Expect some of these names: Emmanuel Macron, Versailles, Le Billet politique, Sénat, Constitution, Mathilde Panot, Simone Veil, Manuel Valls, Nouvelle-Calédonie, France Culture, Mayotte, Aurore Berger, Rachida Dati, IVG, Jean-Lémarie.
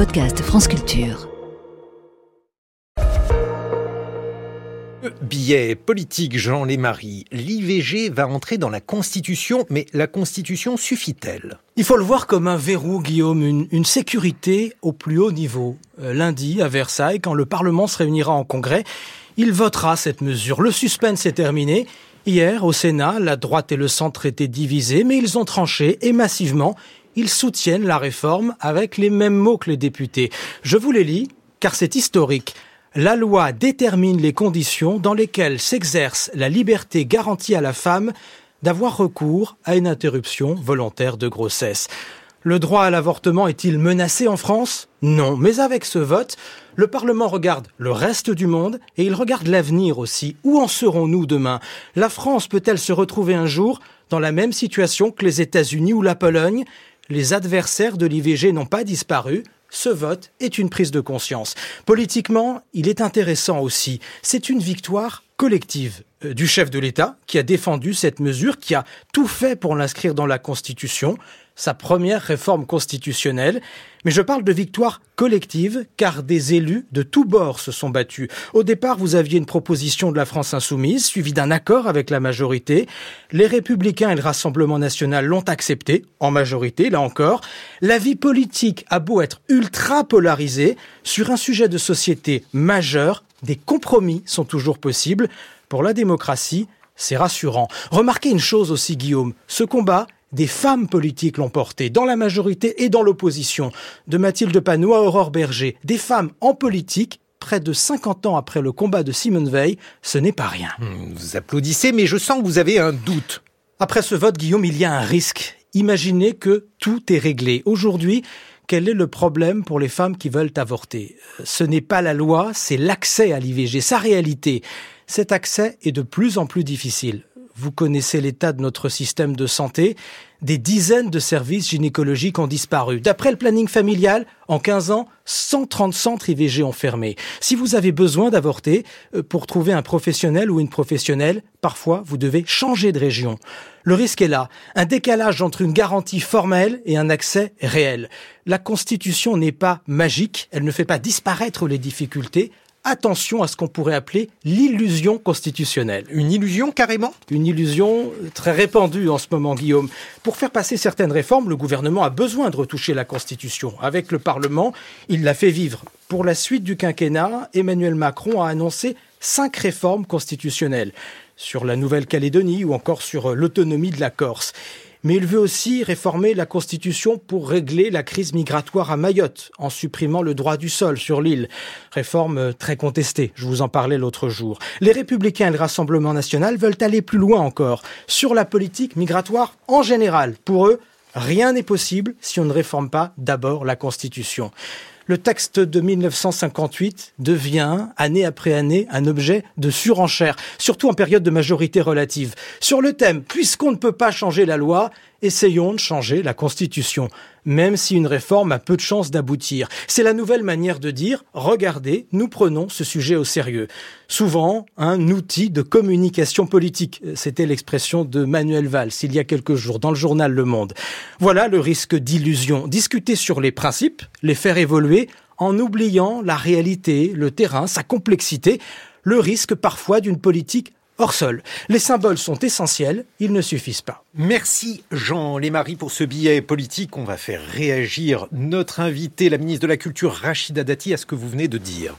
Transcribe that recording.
podcast France Culture. Le billet politique, Jean-Lémarie. L'IVG va entrer dans la Constitution, mais la Constitution suffit-elle ? Il faut le voir comme un verrou, Guillaume, une sécurité au plus haut niveau. Lundi, à Versailles, quand le Parlement se réunira en congrès, il votera cette mesure. Le suspense est terminé. Hier, au Sénat, la droite et le centre étaient divisés, mais ils ont tranché, et massivement, ils soutiennent la réforme avec les mêmes mots que les députés. Je vous les lis, car c'est historique. La loi détermine les conditions dans lesquelles s'exerce la liberté garantie à la femme d'avoir recours à une interruption volontaire de grossesse. Le droit à l'avortement est-il menacé en France ? Non, mais avec ce vote, le Parlement regarde le reste du monde et il regarde l'avenir aussi. Où en serons-nous demain ? La France peut-elle se retrouver un jour dans la même situation que les États-Unis ou la Pologne ? Les adversaires de l'IVG n'ont pas disparu. Ce vote est une prise de conscience. Politiquement, il est intéressant aussi. C'est une victoire collective du chef de l'État qui a défendu cette mesure, qui a tout fait pour l'inscrire dans la Constitution, sa première réforme constitutionnelle. Mais je parle de victoire collective car des élus de tous bords se sont battus. Au départ, vous aviez une proposition de la France insoumise suivie d'un accord avec la majorité. Les Républicains et le Rassemblement national l'ont accepté, en majorité, là encore. La vie politique a beau être ultra polarisée, sur un sujet de société majeur, des compromis sont toujours possibles. Pour la démocratie, c'est rassurant. Remarquez une chose aussi, Guillaume, ce combat, des femmes politiques l'ont porté, dans la majorité et dans l'opposition. De Mathilde Panot à Aurore Berger, des femmes en politique, près de 50 ans après le combat de Simone Veil, ce n'est pas rien. Vous applaudissez, mais je sens que vous avez un doute. Après ce vote, Guillaume, il y a un risque. Imaginez que tout est réglé. Aujourd'hui, quel est le problème pour les femmes qui veulent avorter ? Ce n'est pas la loi, c'est l'accès à l'IVG, sa réalité. Cet accès est de plus en plus difficile. Vous connaissez l'état de notre système de santé. Des dizaines de services gynécologiques ont disparu. D'après le planning familial, en 15 ans, 130 centres IVG ont fermé. Si vous avez besoin d'avorter, pour trouver un professionnel ou une professionnelle, parfois vous devez changer de région. Le risque est là, un décalage entre une garantie formelle et un accès réel. La Constitution n'est pas magique, elle ne fait pas disparaître les difficultés. Attention à ce qu'on pourrait appeler l'illusion constitutionnelle. Une illusion carrément ? Une illusion très répandue en ce moment, Guillaume. Pour faire passer certaines réformes, le gouvernement a besoin de retoucher la Constitution. Avec le Parlement, il l'a fait vivre. Pour la suite du quinquennat, Emmanuel Macron a annoncé 5 réformes constitutionnelles sur la Nouvelle-Calédonie ou encore sur l'autonomie de la Corse. Mais il veut aussi réformer la Constitution pour régler la crise migratoire à Mayotte, en supprimant le droit du sol sur l'île. Réforme très contestée, je vous en parlais l'autre jour. Les Républicains et le Rassemblement national veulent aller plus loin encore, sur la politique migratoire en général. Pour eux, rien n'est possible si on ne réforme pas d'abord la Constitution. Le texte de 1958 devient, année après année, un objet de surenchère, surtout en période de majorité relative. Sur le thème, puisqu'on ne peut pas changer la loi, essayons de changer la Constitution, même si une réforme a peu de chances d'aboutir. C'est la nouvelle manière de dire, regardez, nous prenons ce sujet au sérieux. Souvent, un outil de communication politique. C'était l'expression de Manuel Valls, il y a quelques jours, dans le journal Le Monde. Voilà le risque d'illusion. Discuter sur les principes, les faire évoluer, en oubliant la réalité, le terrain, sa complexité, le risque parfois d'une politique hors sol. Les symboles sont essentiels, ils ne suffisent pas. Merci Jean-Lémarie pour ce billet politique. On va faire réagir notre invitée, la ministre de la Culture Rachida Dati, à ce que vous venez de dire.